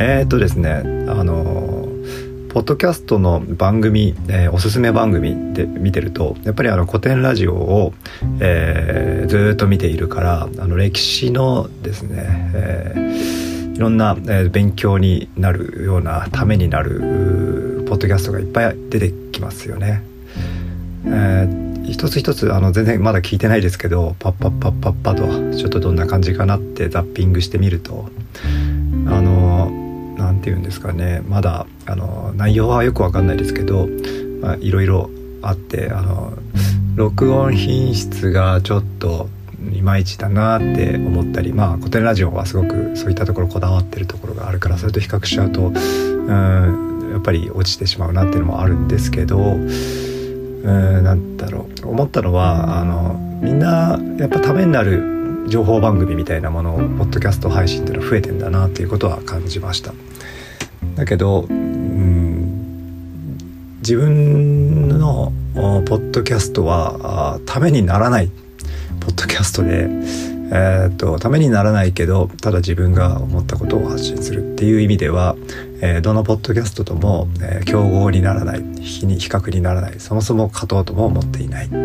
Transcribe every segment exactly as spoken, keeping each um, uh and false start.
えーっとですね、あのポッドキャストの番組、えー、おすすめ番組で見てるとやっぱりあの古典ラジオを、えー、ずっと見ているから、あの歴史のですね、えー、いろんな、えー、勉強になるようなためになるポッドキャストがいっぱい出てきますよね。えー、一つ一つあの全然まだ聞いてないですけど、パッパッパッパッパとちょっとどんな感じかなってザッピングしてみると、あのなんていうんですかね、まだあの内容はよくわかんないですけど、まあ、いろいろあって、あの録音品質がちょっといまいちだなって思ったり、まあ古典ラジオはすごくそういったところこだわってるところがあるから、それと比較しちゃうと、うん、やっぱり落ちてしまうなっていうのもあるんですけど、うん、なんだろう、思ったのはあのみんなやっぱためになる情報番組みたいなものをポッドキャスト配信っていうのは増えてんだなっていうことは感じました。だけど、うん、自分のポッドキャストはためにならないポッドキャストで、えー、っとためにならないけどただ自分が思ったことを発信するっていう意味では、えー、どのポッドキャストとも、えー、競合にならない、比較にならない、そもそも勝とうとも思っていないって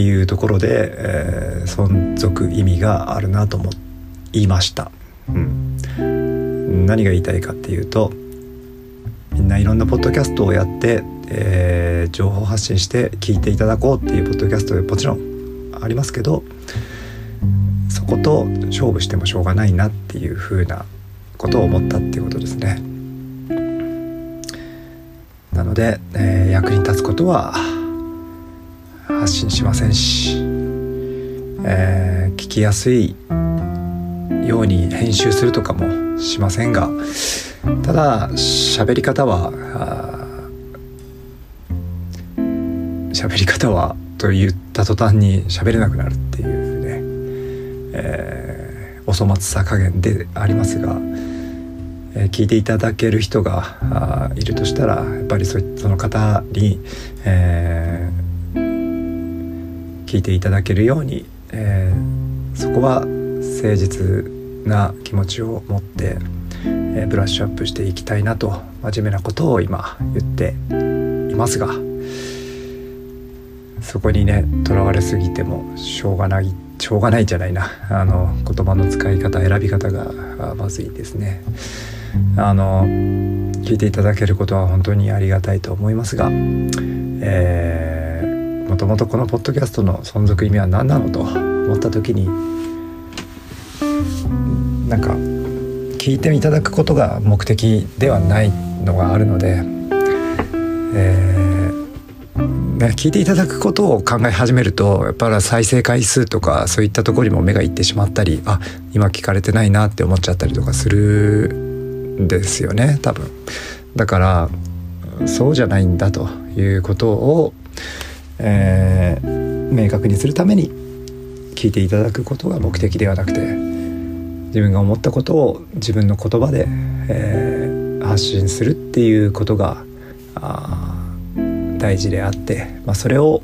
いうところで、えー、存続意味があるなと思いました。うん、何が言いたいかっていうと、みんないろんなポッドキャストをやって、えー、情報発信して聞いていただこうっていうポッドキャストはもちろんありますけど、そこと勝負してもしょうがないなっていうふうなことを思ったっていうことですね。なので、えー、役に立つことは発信しませんし、えー、聞きやすいように編集するとかもしませんが、ただ喋り方は喋り方はと言った途端に喋れなくなるっていうね、えー、お粗末さ加減でありますが、聞いていただける人がいるとしたら、やっぱりその方に、えー聞いていただけるように、えー、そこは誠実な気持ちを持って、えー、ブラッシュアップしていきたいなと、真面目なことを今言っていますが、そこにねとらわれすぎてもしょうがないしょうがないじゃないなあの言葉の使い方、選び方がまずいですね。あの聞いていただけることは本当にありがたいと思いますが、えーもともとこのポッドキャストの存続意味は何なのと思った時に、なんか聞いていただくことが目的ではないのがあるので、えーね、聞いていただくことを考え始めると、やっぱり再生回数とかそういったところにも目がいってしまったり、あ、今聞かれてないなって思っちゃったりとかするんですよね、多分。だからそうじゃないんだということをえー、明確にするために、聞いていただくことが目的ではなくて、自分が思ったことを自分の言葉で、えー、発信するっていうことが大事であって、まあ、それを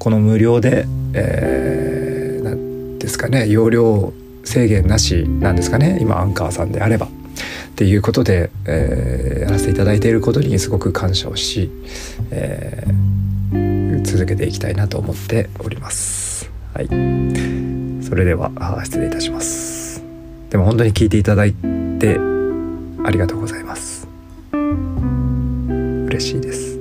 この無料で、えー、なんですかね、容量制限なしなんですかね、今アンカーさんであればっていうことで、えー、やらせていただいていることにすごく感謝をし、えー続けていきたいなと思っております。はい、それでは失礼いたします。でも本当に聞いていただいてありがとうございます。嬉しいです。